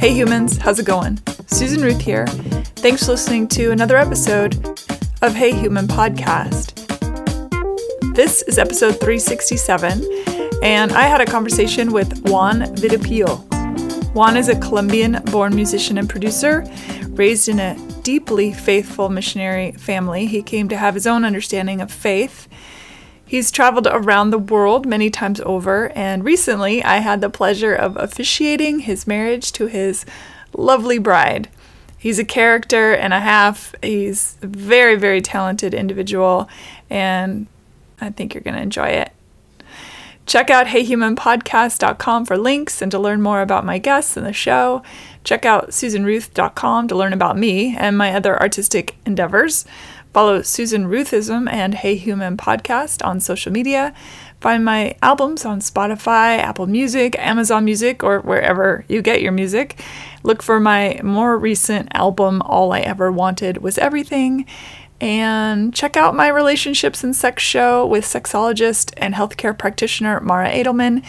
Hey humans, how's it going? Susan Ruth here. Thanks for listening to another episode of Hey Human Podcast. This is episode 367, and I had a conversation with Juan Vidopio. Juan is a Colombian-born musician and producer. Raised in a deeply faithful missionary family, he came to have his own understanding of faith. He's traveled around the world many times over, and recently I had the pleasure of officiating his marriage to his lovely bride. He's a character and a half. He's a very, very talented individual, and I think you're going to enjoy it. Check out heyhumanpodcast.com for links and to learn more about my guests and the show. Check out susanruth.com to learn about me and my other artistic endeavors. Follow Susan Ruthism and Hey Human Podcast on social media. Find my albums on Spotify, Apple Music, Amazon Music, or wherever you get your music. Look for my more recent album, All I Ever Wanted Was Everything. And check out my relationships and sex show with sexologist and healthcare practitioner Mara Edelman.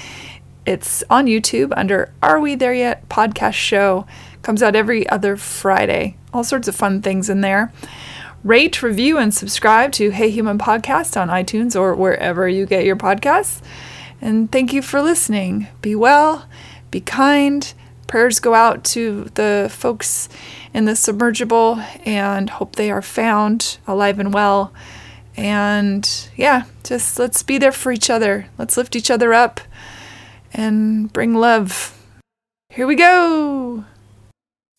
It's on YouTube under Are We There Yet? Podcast show. Comes out every other Friday. All sorts of fun things in there. Rate, review, and subscribe to Hey Human Podcast on iTunes or wherever you get your podcasts. And thank you for listening. Be well, be kind. Prayers go out to the folks in the submersible and hope they are found alive and well. And yeah, just let's be there for each other. Let's lift each other up and bring love. Here we go.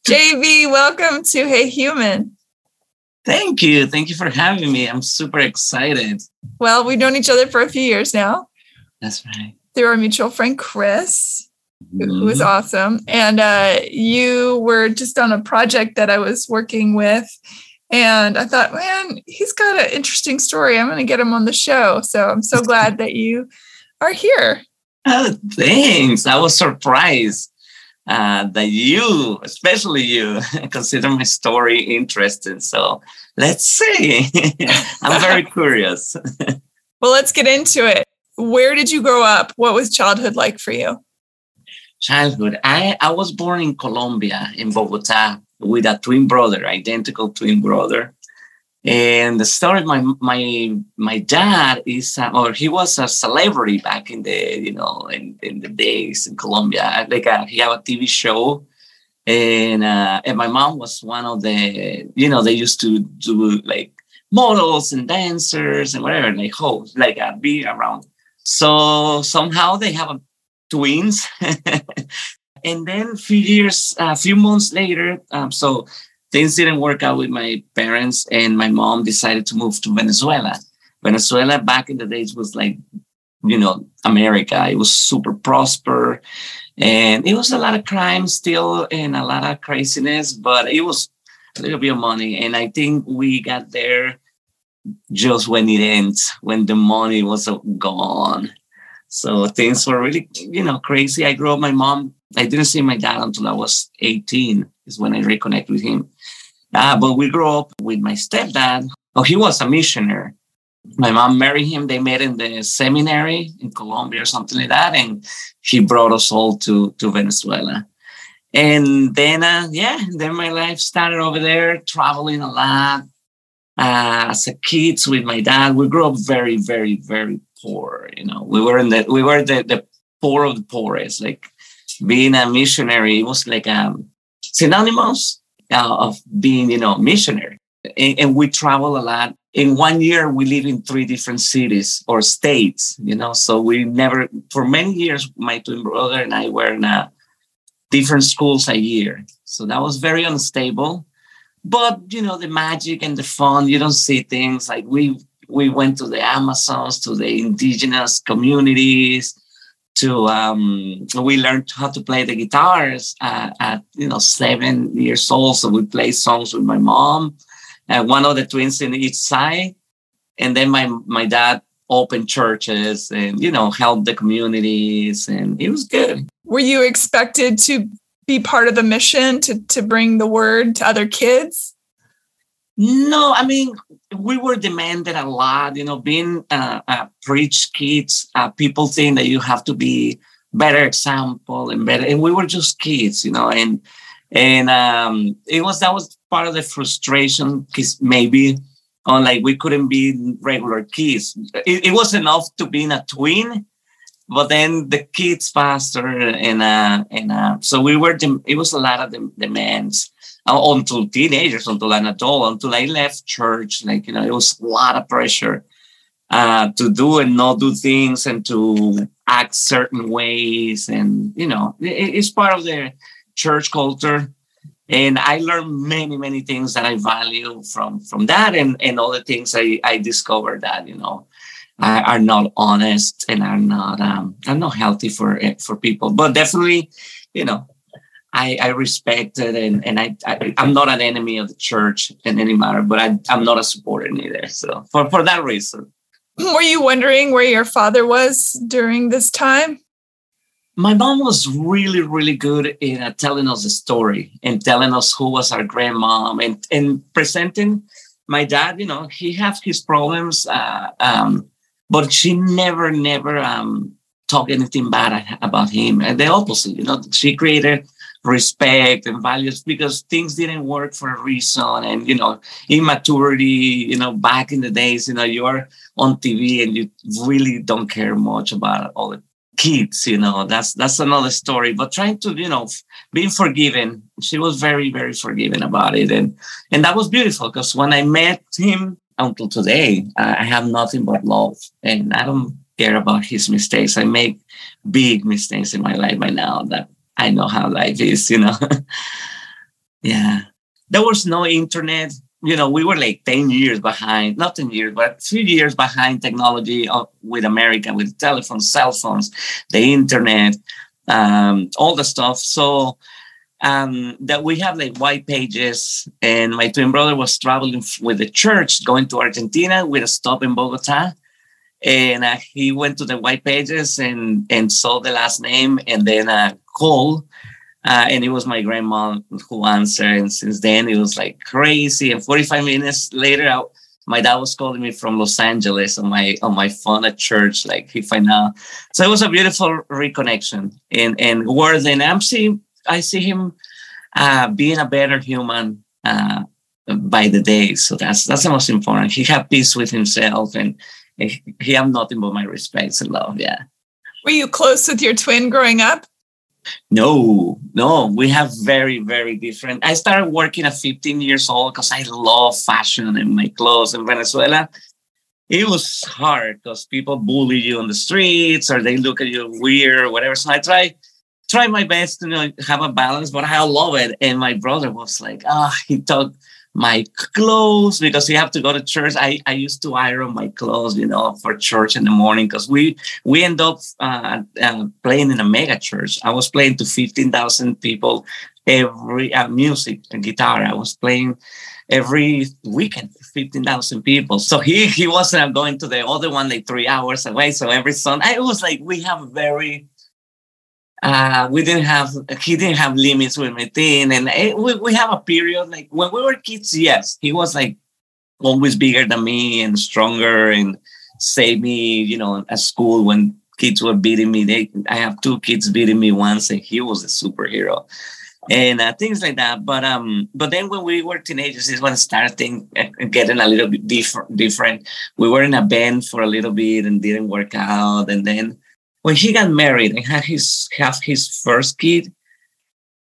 J.V., welcome to Hey Human. Thank you. Thank you for having me. I'm super excited. Well, we've known each other for a few years now. That's right. Through our mutual friend, Chris, who was awesome. And you were just on a project that I was working with. And I thought, man, he's got an interesting story. I'm going to get him on the show. So I'm so glad that you are here. Oh, thanks. I was surprised that you, especially you, consider my story interesting. So let's see. I'm very curious. Well, let's get into it. Where did you grow up? What was childhood like for you? Childhood. I was born in Colombia, in Bogota, with a twin brother, identical twin brother. And the story of my dad is, he was a celebrity back in the, in the days in Colombia. Like he had a TV show, and my mom was one of the, they used to do like models and dancers and whatever, and they host, like be around. So somehow they have twins, and then a few months later, so. Things didn't work out with my parents, and my mom decided to move to Venezuela. Venezuela back in the days was like, America. It was super prosper, and it was a lot of crime still and a lot of craziness, but it was a little bit of money. And I think we got there just when it ends, when the money was gone. So things were really, crazy. I grew up, my mom, I didn't see my dad until I was 18 is when I reconnected with him. But we grew up with my stepdad. Oh, he was a missionary. My mom married him. They met in the seminary in Colombia or something like that. And he brought us all to Venezuela. And then, then my life started over there, traveling a lot. As a kid with my dad, we grew up very, very, very poor. We were the poor of the poorest, like, being a missionary, it was like synonymous of being, missionary. And we travel a lot. In 1 year, we live in 3 different cities or states, So we never, for many years, my twin brother and I were in different schools a year. So that was very unstable. But, the magic and the fun, you don't see things. Like we went to the Amazons, to the indigenous communities, we learned how to play the guitars at 7 years old. So we played songs with my mom, one of the twins in each side, and then my dad opened churches and helped the communities, and it was good. Were you expected to be part of the mission to bring the word to other kids? No, I mean, we were demanded a lot, being preach kids, people think that you have to be better example and better. And we were just kids, and And that was part of the frustration, because maybe on like we couldn't be regular kids. It was enough to being a twin, but then the kids faster so we were. It was a lot of demands until teenagers, until an adult, until I left church. Like, you know, it was a lot of pressure to do and not do things and to act certain ways, and you know, it's part of the church culture. And I learned many things that I value from that, and all the things I discovered that, you know, are not honest and are not healthy for people. But definitely, you know, I respect it, and I'm not an enemy of the church in any matter, but I'm not a supporter either. So for that reason. Were you wondering where your father was during this time? My mom was really, really good in telling us the story and telling us who was our grandmom and presenting my dad. You know, he had his problems, but she never talked anything bad about him. And the opposite, you know, she created respect and values because things didn't work for a reason. And, you know, immaturity, you know, back in the days, you know, you're on TV and you really don't care much about all the kids, you know, that's another story. But trying to, you know, being forgiven, she was very, very forgiving about it, and that was beautiful, because when I met him until today, I have nothing but love, and I don't care about his mistakes. I make big mistakes in my life by now that I know how life is, you know. Yeah, there was no internet. You know, we were like 10 years behind, not 10 years, but a few years behind technology with America, with telephones, cell phones, the internet, all the stuff. So that we have like white pages. And my twin brother was traveling with the church, going to Argentina with a stop in Bogota. And he went to the white pages and saw the last name and then called. And it was my grandma who answered. And since then, it was like crazy. And 45 minutes later, my dad was calling me from Los Angeles on my phone at church, like he found out. So it was a beautiful reconnection and worth. And I see him being a better human by the day. So that's the most important. He had peace with himself, and he had nothing but my respect and love. Yeah. Were you close with your twin growing up? No, we have very, very different. I started working at 15 years old because I love fashion and my clothes. In Venezuela, it was hard because people bully you on the streets or they look at you weird or whatever. So I try my best to, you know, have a balance, but I love it. And my brother was like, he took my clothes because he had to go to church. I used to iron my clothes, you know, for church in the morning, because we end up playing in a mega church. I was playing to 15,000 people every music and guitar. I was playing every weekend to 15,000 people. So he wasn't going to the other one like 3 hours away. So every Sunday, it was like we have very... he didn't have limits with my thing. And we have a period, like when we were kids, yes, he was like always bigger than me and stronger and saved me, you know, at school when kids were beating me. I have two kids beating me once, and he was a superhero and things like that. But then when we were teenagers, this one started getting a little bit different. We were in a band for a little bit and didn't work out. And then when he got married and had his first kid,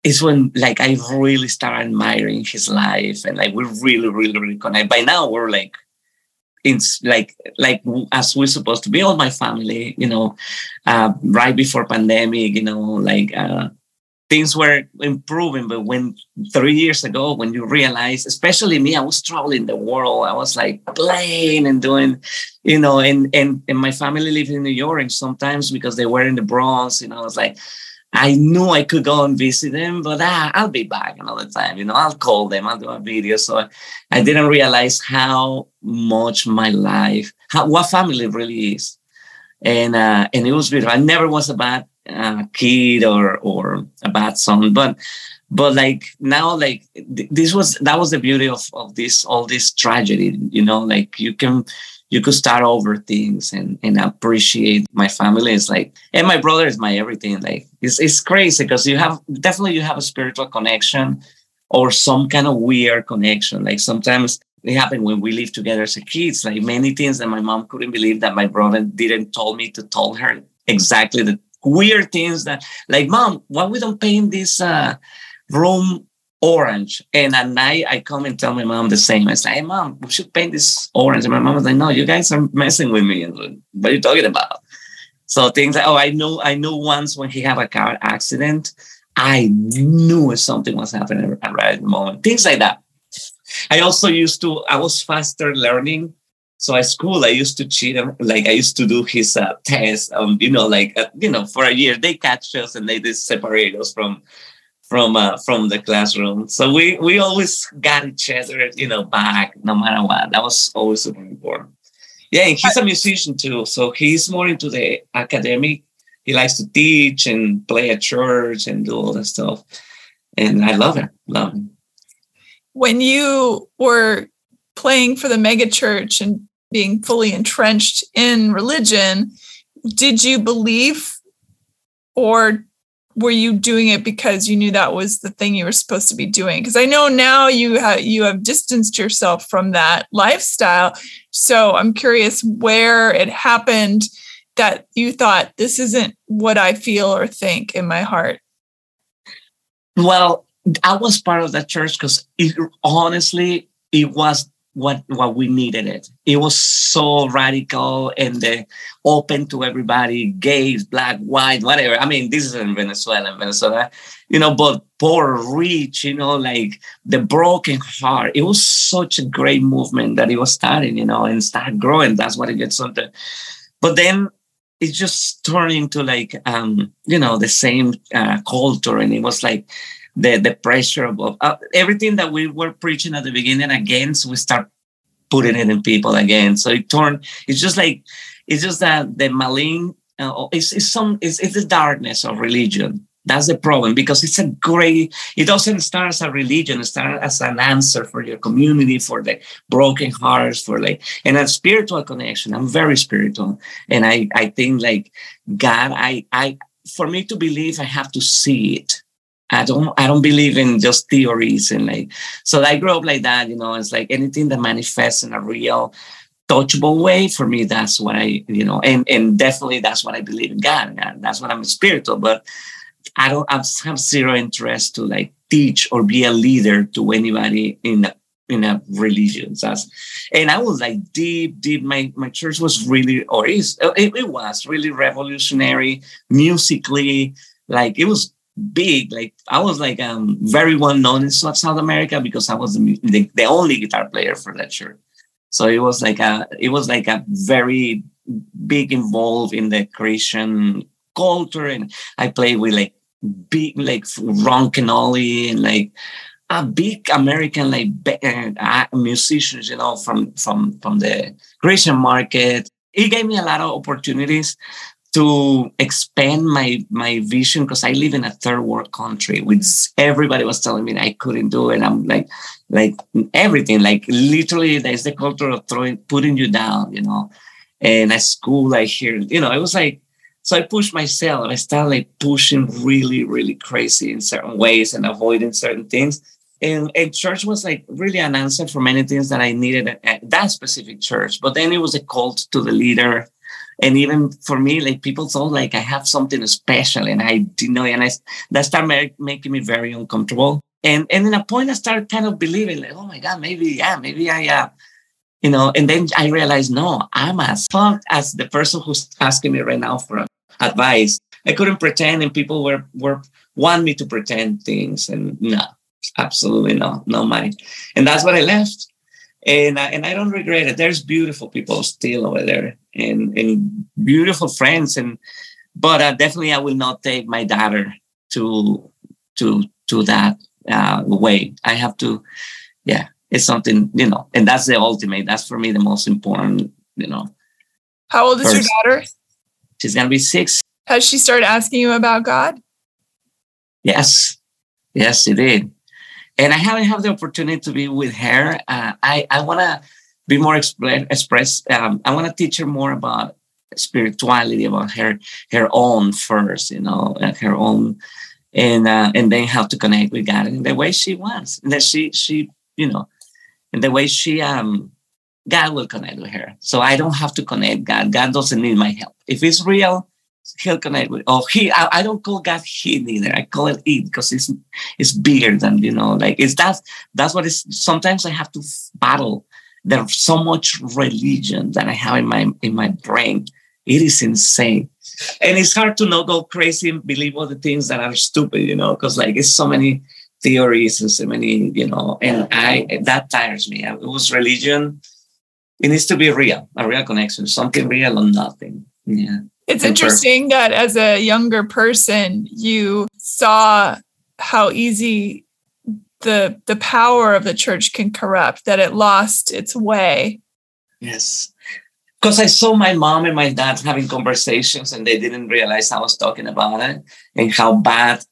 is when like I really started admiring his life, and like we really, really, really connect. By now we're like, it's like as we're supposed to be, all my family, you know, right before pandemic, you know, like things were improving. But when 3 years ago, when you realize, especially me, I was traveling the world. I was like playing and doing, you know, and my family lived in New York, and sometimes because they were in the Bronx, you know, I was like, I knew I could go and visit them, but I'll be back another time. You know, I'll call them, I'll do a video. So I didn't realize how much my life, what family really is. And it was beautiful. I never was a bad kid or a bad son, but like now, like that was the beauty of this, all this tragedy, you know, like you can, you could start over things and appreciate my family. It's like, and my brother is my everything. Like it's crazy because you have a spiritual connection or some kind of weird connection. Like sometimes it happened when we lived together as a kids, like many things that my mom couldn't believe that my brother didn't tell me to tell her exactly the weird things that, like, Mom, why we don't paint this room orange? And at night I come and tell my mom the same. I say, hey, Mom, we should paint this orange. And my mom was like, no, you guys are messing with me. What are you talking about? So things like, oh, I know once when he had a car accident, I knew something was happening right at the moment. Things like that. I also I was faster learning. So at school, I used to cheat. Like I used to do his tests, for a year, they catch us and they just separate us from the classroom. So we always got each other, back no matter what. That was always super important. Yeah, and he's a musician too. So he's more into the academic. He likes to teach and play at church and do all that stuff. And I love him. When you were playing for the mega church and being fully entrenched in religion, did you believe, or were you doing it because you knew that was the thing you were supposed to be doing? Because I know now you have distanced yourself from that lifestyle. So I'm curious where it happened that you thought, this isn't what I feel or think in my heart. Well, I was part of that church because honestly, it was what we needed it. It was so radical and open to everybody, gays, black, white, whatever. I mean, this is in Venezuela, but poor, rich, like the broken heart. It was such a great movement that it was starting, and started growing. That's what it gets something. But then it just turned into like, the same culture. And it was like, the pressure of everything that we were preaching at the beginning against, we start putting it in people again. So it turned. It's just that the malign. It's the darkness of religion. That's the problem, because it's a great. It doesn't start as a religion. It starts as an answer for your community, for the broken hearts, and a spiritual connection. I'm very spiritual, and I think like God. I for me to believe, I have to see it. I don't believe in just theories and like, so I grew up like that, it's like anything that manifests in a real touchable way for me, that's what I, and definitely that's what I believe in God. That's what I'm spiritual, but I have zero interest to like teach or be a leader to anybody in a religion. And I was like deep, my church was really, or is, it was really revolutionary musically. Like it was big, like I was like very well known in South America because I was the only guitar player for that church. So it was like a very big involved in the Christian culture, and I played with like big like Ron Canoli and like a big American like musicians, from the Christian market. It gave me a lot of opportunities to expand my vision, because I live in a third world country, which everybody was telling me I couldn't do. And I'm like everything, like literally there's the culture of putting you down, and at school I hear, it was like, so I pushed myself. I started like pushing really, really crazy in certain ways and avoiding certain things. And church was like really an answer for many things that I needed at that specific church. But then it was a cult to the leader. And even for me, like people thought like I have something special, and I didn't know. And that started making me very uncomfortable. And in a point, I started kind of believing like, oh my God, maybe I am, And then I realized, no, I'm as fucked as the person who's asking me right now for advice. I couldn't pretend, and people were want me to pretend things, and no, absolutely no money. And that's what I left. And I don't regret it. There's beautiful people still over there and beautiful friends. But definitely I will not take my daughter to that way. I have to, it's something, and that's the ultimate. That's for me the most important, How old is your daughter? She's going to be 6. Has she started asking you about God? Yes. Yes, she did. And I haven't had the opportunity to be with her. I want to be more expressed. I want to teach her more about spirituality, about her own first, her own, and then how to connect with God in the way she wants, and that she in the way she God will connect with her. So I don't have to connect God. God doesn't need my help. If it's real, he'll connect with. Oh, he. I don't call God he neither. I call it it because it's bigger than Like it's that. That's what is. Sometimes I have to battle. There's so much religion that I have in my brain. It is insane, and it's hard to not go crazy and believe all the things that are stupid. Because it's so many theories and so many. And that tires me. It was religion. It needs to be real, a real connection, something real or nothing. Yeah. It's interesting that as a younger person, you saw how easy the power of the church can corrupt, that it lost its way. Yes. Because I saw my mom and my dad having conversations and they didn't realize I was talking about it and how bad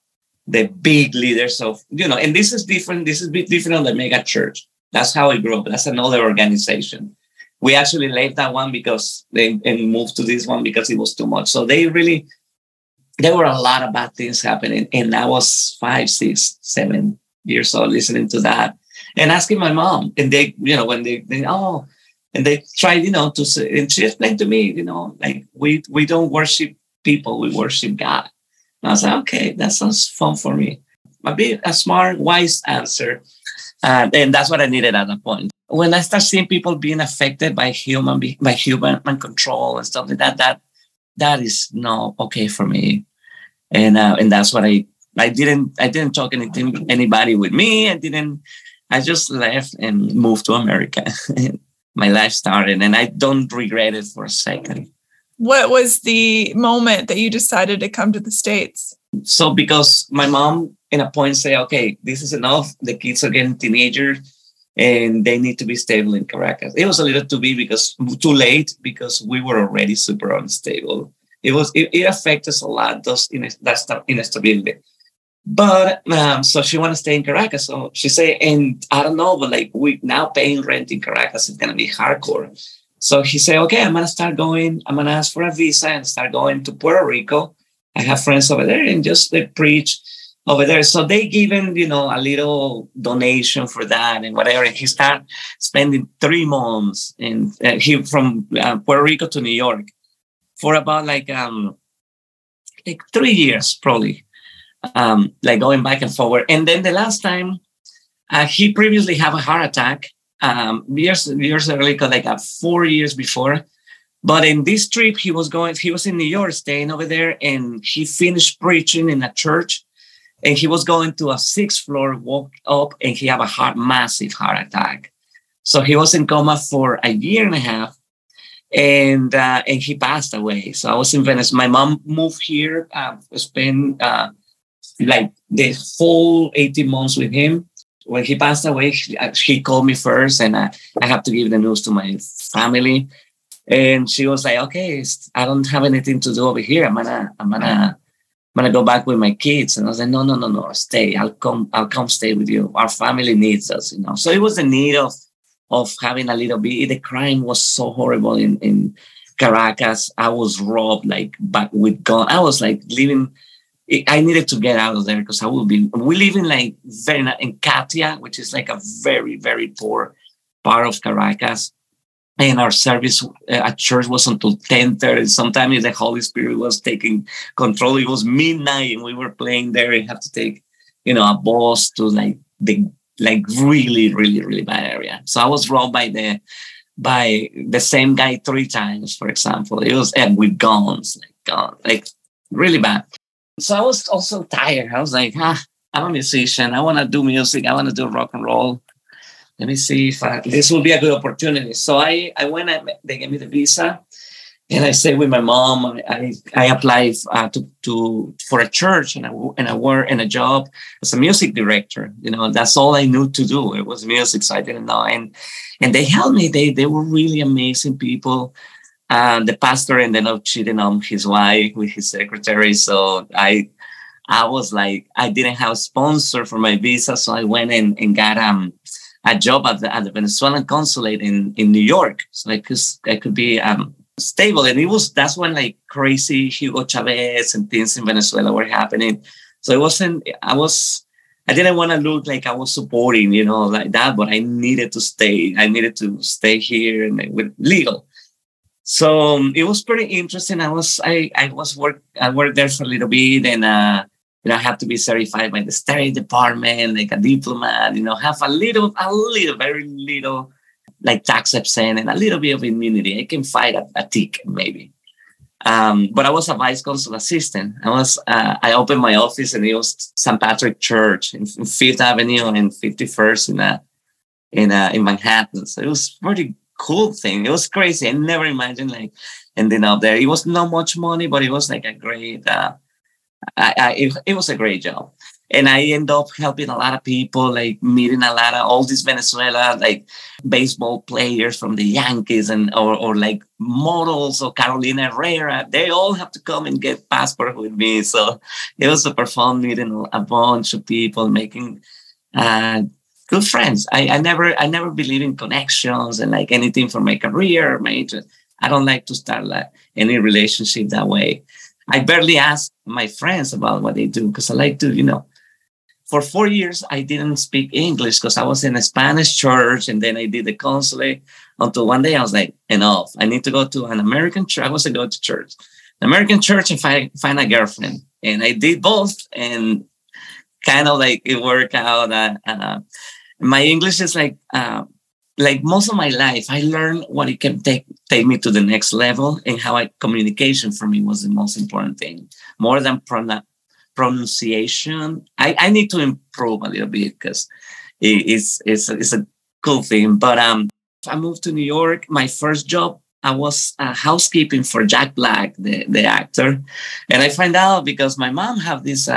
the big leaders of, and this is different. This is a bit different than the mega church. That's how I grew up. That's another organization. We actually left that one and moved to this one because it was too much. So there were a lot of bad things happening. And I was 5, 6, 7 years old listening to that and asking my mom. And they, when they tried, to say, and she explained to me, like we don't worship people, we worship God. And I was like, okay, that sounds fun for me. A smart, wise answer. And that's what I needed at that point. When I start seeing people being affected by human control and stuff like that, that is not okay for me. And that's what I didn't talk anything anybody with me. I just left and moved to America. My life started, and I don't regret it for a second. What was the moment that you decided to come to the States? So because my mom, in a point, say, okay, this is enough. The kids are getting teenagers and they need to be stable in Caracas. It was a little too late because we were already super unstable. It affects us a lot, that instability. But so she want to stay in Caracas. So she say, and I don't know, but like we now paying rent in Caracas is gonna be hardcore. So he say, okay, I'm gonna ask for a visa and start going to Puerto Rico. I have friends over there and just they preach over there. So they given, a little donation for that and whatever. And he started spending 3 months in from Puerto Rico to New York for about 3 years, probably, going back and forward. And then the last time he previously had a heart attack years earlier, 4 years before. But in this trip, he was in New York, staying over there, and he finished preaching in a church. And he was going to a 6th floor, walk up, and he had a massive heart attack. So he was in coma for a year and a half, and he passed away. So I was in Venice. My mom moved here, spent the whole 18 months with him. When he passed away, he called me first, and I had to give the news to my family. And she was like, okay, I don't have anything to do over here. I'm gonna go back with my kids. And I was like, no, stay. I'll come stay with you. Our family needs us, . So it was the need of having a little bit. The crime was so horrible in Caracas. I was robbed, back with gun. I was living. I needed to get out of there because we live in in Catia, which is a very, very poor part of Caracas. And our service at church was until 10:30. Sometimes the Holy Spirit was taking control. It was midnight, and we were playing there. We had to take, a bus to the really, really, really bad area. So I was robbed by the same guy 3 times, for example. It was with guns, really bad. So I was also tired. I was like, I'm a musician. I want to do music. I want to do rock and roll. Let me see if this will be a good opportunity. So I went, they gave me the visa, and I stayed with my mom. I applied for a church, and I worked in a job as a music director. That's all I knew to do. It was music, so I didn't know. And they helped me. They were really amazing people. The pastor ended up cheating on his wife with his secretary. So I was I didn't have a sponsor for my visa, so I went and got a job at the Venezuelan consulate in New York. So I could be stable. And that's when like crazy Hugo Chavez and things in Venezuela were happening. So I didn't want to look like I was supporting, like that, but I needed to stay. I needed to stay here and with legal. So it was pretty interesting. I worked there for a little bit, and I had to be certified by the State Department, like a diplomat. Have very little, like tax exemption and a little bit of immunity. I can fight a tick maybe. But I was a vice consul assistant. I opened my office, and it was St. Patrick Church in Fifth Avenue and 51st in Manhattan. So it was a pretty cool thing. It was crazy. I never imagined like ending up there. It was not much money, but it was like a great. It was a great job, and I ended up helping a lot of people, like meeting a lot of all these Venezuela, like baseball players from the Yankees and or like models or Carolina Herrera. They all have to come and get passport with me. So it was super fun meeting a bunch of people, making good friends. I never believe in connections and like anything for my career, my interest. I don't like to start like any relationship that way. I barely ask my friends about what they do because I like to, For 4 years, I didn't speak English because I was in a Spanish church, and then I did the consulate until one day I was like, enough. I need to go to an American church. I was going to go to church, an American church, and find a girlfriend. And I did both, and kind of like it worked out. My English is like most of my life, I learned what it can take me to the next level, and how communication for me was the most important thing, more than pronunciation. I need to improve a little bit because it's a cool thing. But I moved to New York. My first job, I was housekeeping for Jack Black, the actor, and I find out because my mom had this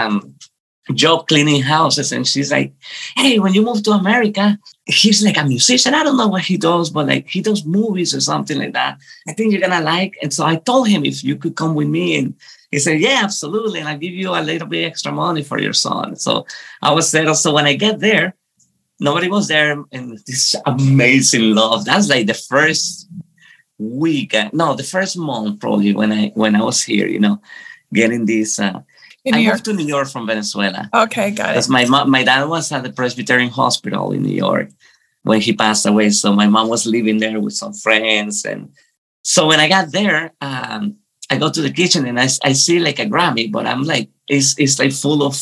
job cleaning houses, and she's like, "Hey, when you move to America." He's like a musician. I don't know what he does, but like he does movies or something like that. I think you're going to like. And so I told him if you could come with me. And he said, yeah, absolutely. And I'll give you a little bit extra money for your son. So I was there. So when I get there, nobody was there. And this amazing love. That's like the first week. No, the first month probably when I was here, getting this. I moved to New York from Venezuela. Okay, got it. Because my dad was at the Presbyterian Hospital in New York when he passed away. So my mom was living there with some friends. And so when I got there, I go to the kitchen and I see like a Grammy, but I'm like, it's like full of,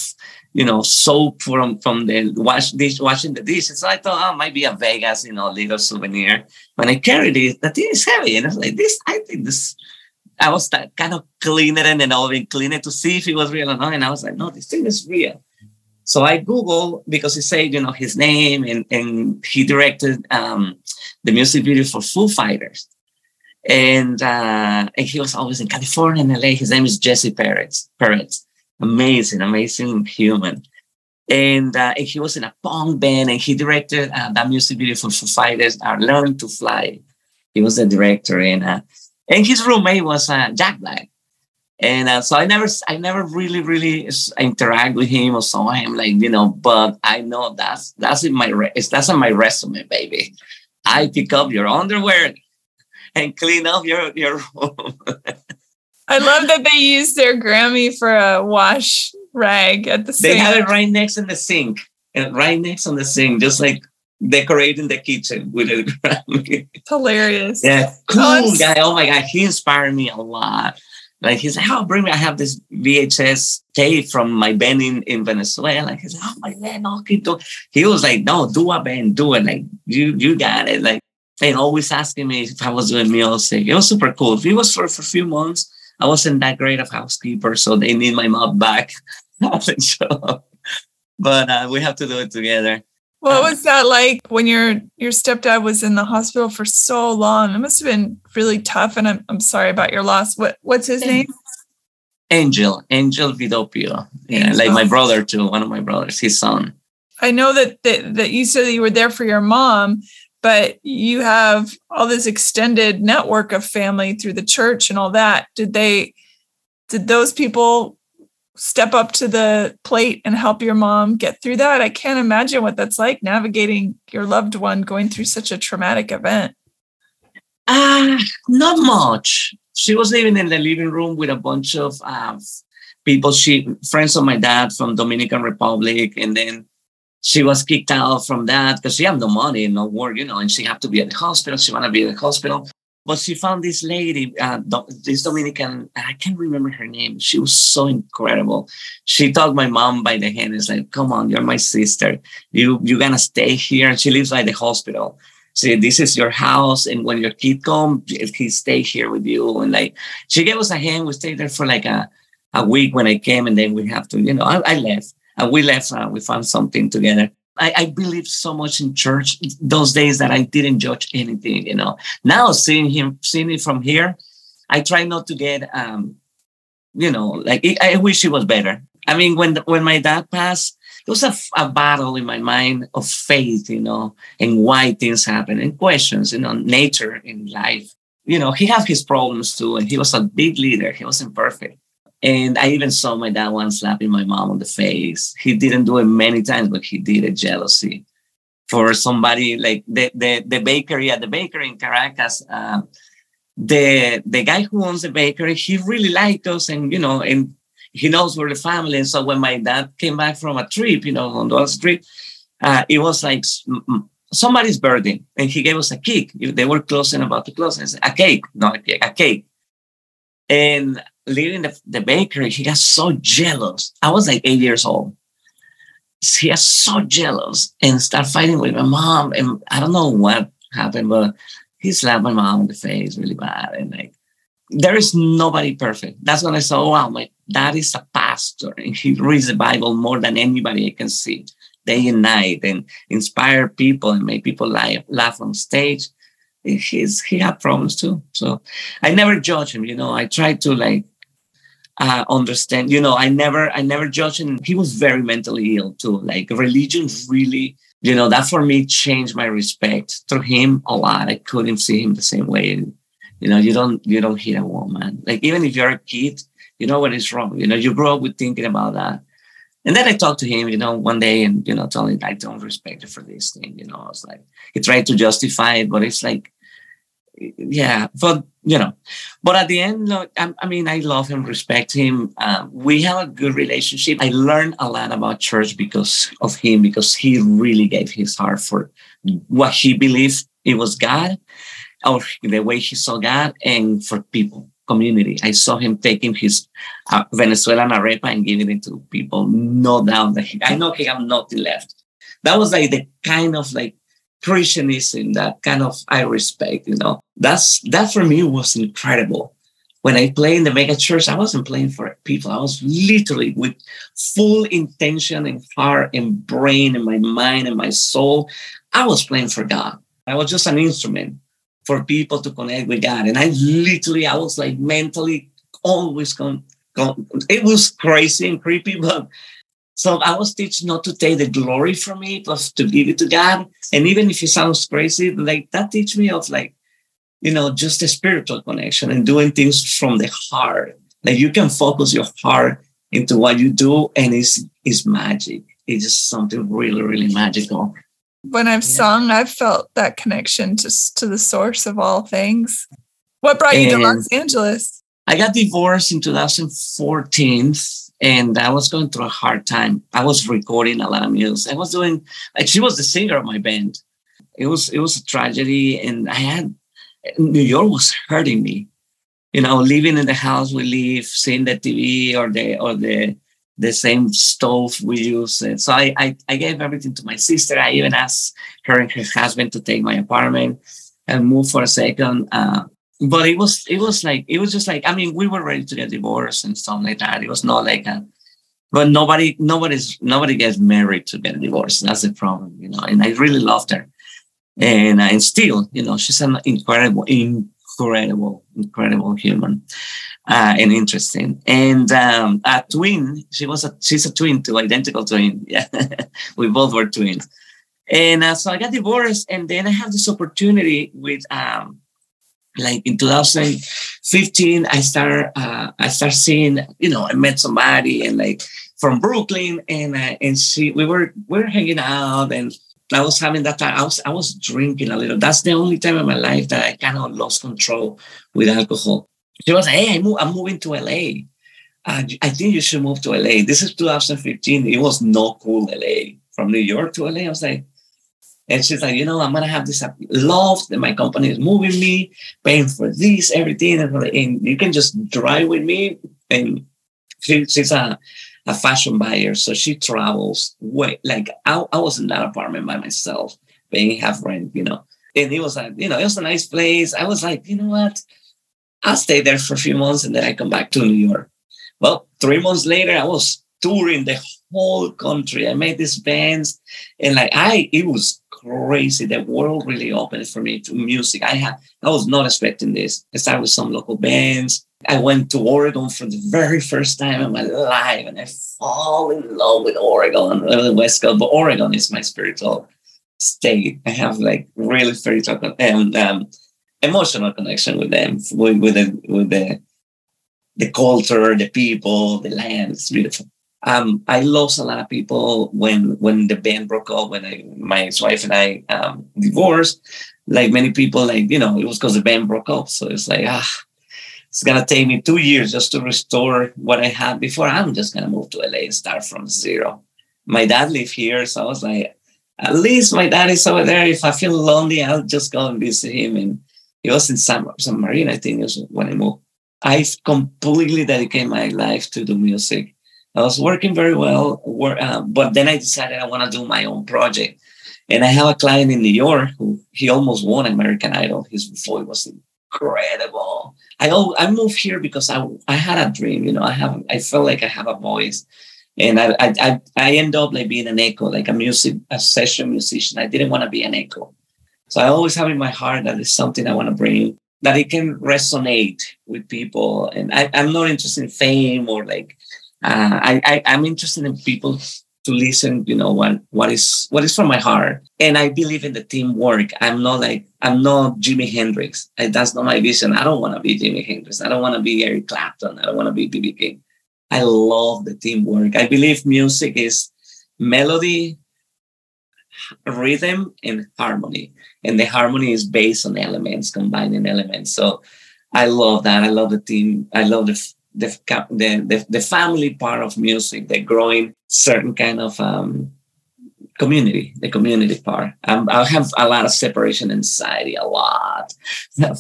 soap from the washing the dishes. So I thought, it might be a Vegas, little souvenir. When I carried it, the thing is heavy. And I was like, I was kind of cleaning it and cleaning it to see if it was real or not. And I was like, no, this thing is real. So I Googled because it said, his name and he directed the music video for Foo Fighters. And he was always in California and LA. His name is Jesse Peretz. Amazing, amazing human. And he was in a punk band, and he directed that music video for Foo Fighters, Learn to Fly. He was the director, and his roommate was Jack Black, and so I never really interact with him or saw him, But I know that's in my that's on my resume, baby. I pick up your underwear and clean up your room. I love that they used their Grammy for a wash rag at the sink. They had it right next in the sink, just like. Decorating the kitchen with a Grammy. It's hilarious. Yeah, cool guy. Oh my God, he inspired me a lot. Like he's like, oh, bring me. I have this VHS tape from my band in Venezuela. He's like, oh my God, no, he was like, no, do a band, do it. Like you got it. Like and always asking me if I was doing music. It was super cool. It was for a few months. I wasn't that great of housekeeper, so they need my mom back. But we have to do it together. What was that like when your stepdad was in the hospital for so long? It must have been really tough, and I'm sorry about your loss. What's his name? Angel Vidopio. Yeah, Angel. Like my brother too. One of my brothers, his son. I know that you said that you were there for your mom, but you have all this extended network of family through the church and all that. Did those people step up to the plate and help your mom get through that. I can't imagine what that's like, navigating your loved one going through such a traumatic event. Not much. She was living in the living room with a bunch of people, friends of my dad from Dominican Republic. And then she was kicked out from that because she had no money, no work, and she had to be at the hospital. She wanted to be at the hospital. But she found this lady, this Dominican, I can't remember her name. She was so incredible. She took my mom by the hand. It's like, come on, you're my sister. You're going to stay here. And she lives by the hospital. She said, this is your house. And when your kid comes, he stay here with you. And like, she gave us a hand. We stayed there for like a week when I came. And then we have to, I left. And we left. We found something together. I believe so much in church those days that I didn't judge anything, Now seeing it from here, I try not to get, I wish it was better. I mean, when my dad passed, there was a battle in my mind of faith, and why things happen and questions, nature and life. He had his problems too, and he was a big leader. He wasn't perfect. And I even saw my dad once slapping my mom on the face. He didn't do it many times, but he did it, jealousy. For somebody like the bakery at the bakery in Caracas, the guy who owns the bakery, he really liked us and he knows we're the family. And so when my dad came back from a trip, Honduras trip, it was like somebody's birthday. And he gave us a cake. They were about to close. I said, a cake, not a cake, a cake. And leaving the bakery, he got so jealous. I was like 8 years old. He got so jealous and started fighting with my mom. And I don't know what happened, but he slapped my mom in the face really bad. And like, there is nobody perfect. That's when I saw, wow, my dad is a pastor and he reads the Bible more than anybody I can see day and night and inspire people and make people laugh on stage. He had problems too. So I never judge him, I tried to understand, I never judged him. He was very mentally ill too. Like religion really, that for me changed my respect to him a lot. I couldn't see him the same way. And, you don't hit a woman. Like even if you're a kid, you know what is wrong. You grow up with thinking about that. And then I talked to him, one day and, told him I don't respect you for this thing. I was like, he tried to justify it, but it's like, yeah, but at the end, look, I mean, I love him, respect him. We have a good relationship. I learned a lot about church because of him, because he really gave his heart for what he believed it was God or the way he saw God and for people. Community. I saw him taking his Venezuelan arepa and giving it to people. No doubt that I know he had nothing left. That was like the kind of like Christianism that kind of I respect. That for me was incredible. When I played in the mega church, I wasn't playing for people. I was literally with full intention and heart and brain and my mind and my soul. I was playing for God. I was just an instrument for people to connect with God. And I was like mentally always it was crazy and creepy, but so I was teaching not to take the glory from it, but to give it to God. And even if it sounds crazy, like that teach me of like, just a spiritual connection and doing things from the heart. Like you can focus your heart into what you do and it's magic. It's just something really, really magical. When I've sung, I've felt that connection just to the source of all things. What brought you to Los Angeles? I got divorced in 2014, and I was going through a hard time. I was recording a lot of music. I was doing, like, she was the singer of my band. It was a tragedy, and New York was hurting me. Living in the house we live, seeing the TV or the same stove we use. So I gave everything to my sister. I even asked her and her husband to take my apartment and move for a second. But it was just like we were ready to get divorced and stuff like that. It was not like but nobody gets married to get a divorce. That's the problem, and I really loved her. And still, she's an incredible human. And interesting. And a twin, she's a twin too, identical twin. Yeah, we both were twins. And so I got divorced and then I have this opportunity with like in 2015, I started seeing, I met somebody and like from Brooklyn, and we were hanging out, and I was having that time. I was drinking a little. That's the only time in my life that I kind of lost control with alcohol. She was like, "Hey, I'm moving to LA. I think you should move to LA." This is 2015. It was not cool, LA. From New York to LA, I was like, and she's like, "I'm going to have this loft that my company is moving me, paying for this, everything. And you can just drive with me." And she's a fashion buyer. So she travels way. Like I was in that apartment by myself, paying half rent, and it was like, it was a nice place. I was like, you know what? I'll stay there for a few months and then I come back to New York. Well, 3 months later, I was touring the whole country. I made these bands, and it was crazy. The world really opened for me to music. I was not expecting this. I started with some local bands. I went to Oregon for the very first time in my life, and I fall in love with Oregon, the West Coast. But Oregon is my spiritual state. I have really spiritual and emotional connection with them, with the culture, the people, the land. It's beautiful. I lost a lot of people when the band broke up, my ex-wife and I divorced. Like many people, it was because the band broke up. So it's like, it's going to take me 2 years just to restore what I had before. I'm just going to move to LA and start from zero. My dad lived here. So I was like, at least my dad is over there. If I feel lonely, I'll just go and visit him. And he was in San Marino, I think, was when I moved. I completely dedicated my life to the music. I was working very well, but then I decided I want to do my own project. And I have a client in New York who he almost won American Idol. His voice was incredible. I moved here because I had a dream. I felt like I have a voice, and I end up being an echo, a session musician. I didn't want to be an echo, so I always have in my heart that it's something I want to bring, that it can resonate with people. And I'm not interested in fame or like. I'm interested in people to listen, what is from my heart. And I believe in the teamwork. I'm not Jimi Hendrix. That's not my vision. I don't want to be Jimi Hendrix. I don't want to be Eric Clapton. I don't want to be BB King. I love the teamwork. I believe music is melody, rhythm, and harmony. And the harmony is based on elements, combining elements. So I love that. I love the team. I love the family part of music, the growing certain kind of community, the community part. I have a lot of separation anxiety, a lot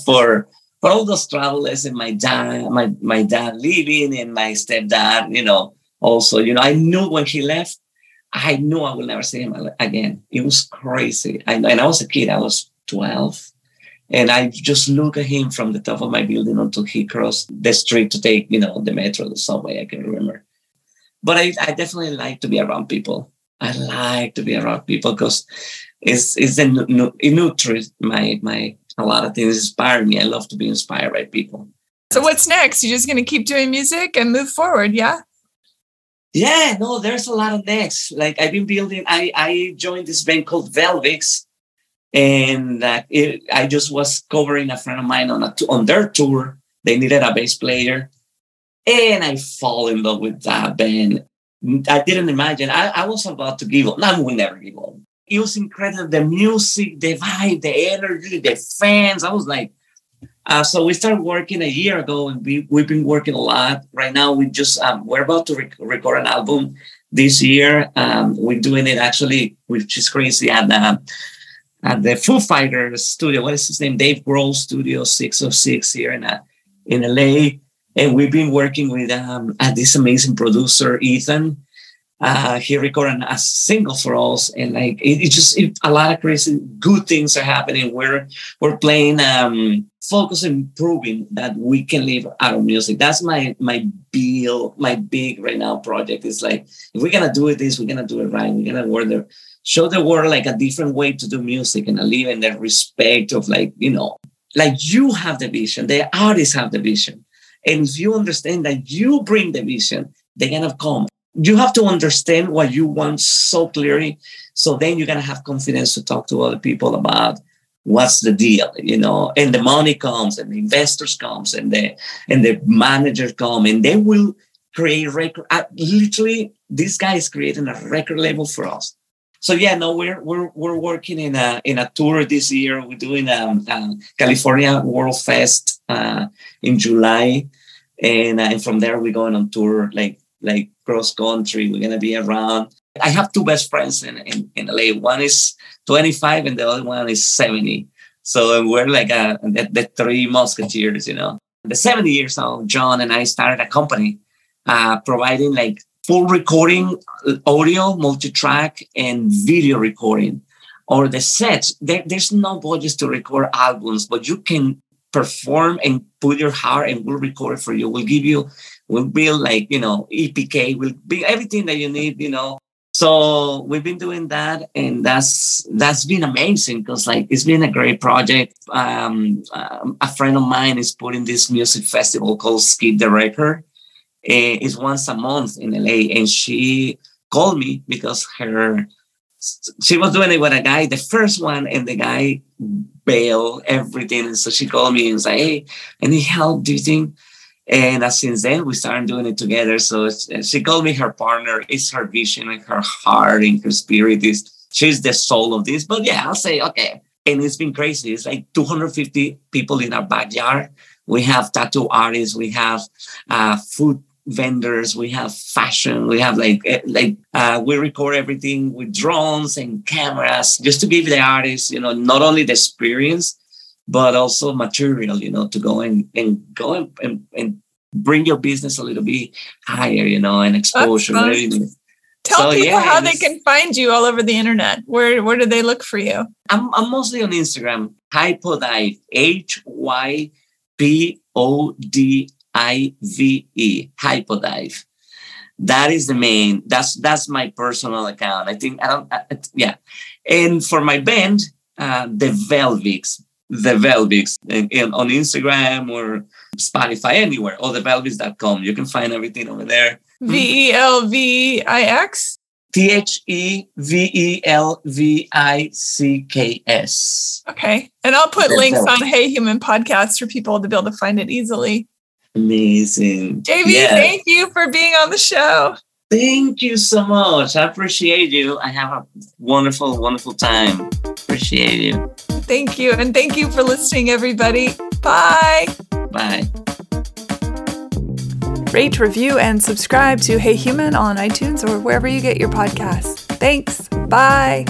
for all those travelers and my dad leaving and my stepdad. I knew when he left, I knew I would never see him again. It was crazy, and I was a kid. I was 12. And I just look at him from the top of my building until he crossed the street to take, the metro, the subway, I can remember. But I definitely like to be around people. I like to be around people because it nurtures my a lot of things, inspire me. I love to be inspired by people. So what's next? You're just going to keep doing music and move forward, yeah? Yeah, no, there's a lot of next. I've been building, I joined this band called Velvicks. And I just was covering a friend of mine on their tour. They needed a bass player. And I fall in love with that band. I didn't imagine. I was about to give up. No, I will never give up. It was incredible. The music, the vibe, the energy, the fans. I was like, so we started working a year ago, and we've been working a lot. Right now, we just, we're about to record an album this year. We're doing it actually, which is crazy. And, at the Foo Fighters studio, what is his name? Dave Grohl studio, 606 here in LA. And we've been working with this amazing producer, Ethan. He recorded a single for us, and a lot of crazy good things are happening. We're playing, focus on proving that we can live out of music. That's my big right now project. It's like, if we're gonna do this, we're gonna do it right. We're gonna work there. Show the world a different way to do music and live in the respect of you have the vision, the artists have the vision. And if you understand that you bring the vision, they're going to come. You have to understand what you want so clearly. So then you're going to have confidence to talk to other people about what's the deal, you know? And the money comes, and the investors comes, and the managers come, and they will create record. Literally, this guy is creating a record label for us. So yeah, no, we're working in a tour this year. We're doing a California World Fest in July, and from there we're going on tour like cross country. We're gonna be around. I have two best friends in LA. One is 25, and the other one is 70. So we're like the three musketeers, you know. The 70-year-old John and I started a company providing like full recording, audio, multi-track, and video recording. Or the sets, there's no budget to record albums, but you can perform and put your heart, and we'll record it for you. We'll build like, you know, EPK, we'll build everything that you need, you know. So we've been doing that, and that's been amazing because like it's been a great project. A friend of mine is putting this music festival called Skip the Record. It's once a month in LA, and she called me because she was doing it with a guy, the first one, and the guy bailed everything. And so she called me and was like, "Hey, any help, do you think?" And since then, we started doing it together. So she called me her partner. It's her vision and her heart and her spirit. She's the soul of this. But yeah, I'll say, okay. And it's been crazy. It's like 250 people in our backyard. We have tattoo artists. We have food vendors. We have fashion. We have we record everything with drones and cameras just to give the artists, you know, not only the experience, but also material, you know, to go and bring your business a little bit higher, you know, and exposure. Awesome. Tell people how they can find you all over the internet. Where do they look for you? I'm mostly on Instagram. HypoDive, HypoDive. HypoDive. That is the main. That's my personal account. Yeah. And for my band, the Velvicks and on Instagram or Spotify, anywhere, or thevelvicks.com. You can find everything over there. VELVIX? THEVELVICKS. Okay. And I'll put links on Hey Human Podcast for people to be able to find it easily. Amazing. J.V., Thank you for being on the show. Thank you so much. I appreciate you. I have a wonderful, wonderful time. Appreciate you. Thank you. And thank you for listening, everybody. Bye. Bye. Rate, review, and subscribe to Hey Human on iTunes or wherever you get your podcasts. Thanks. Bye.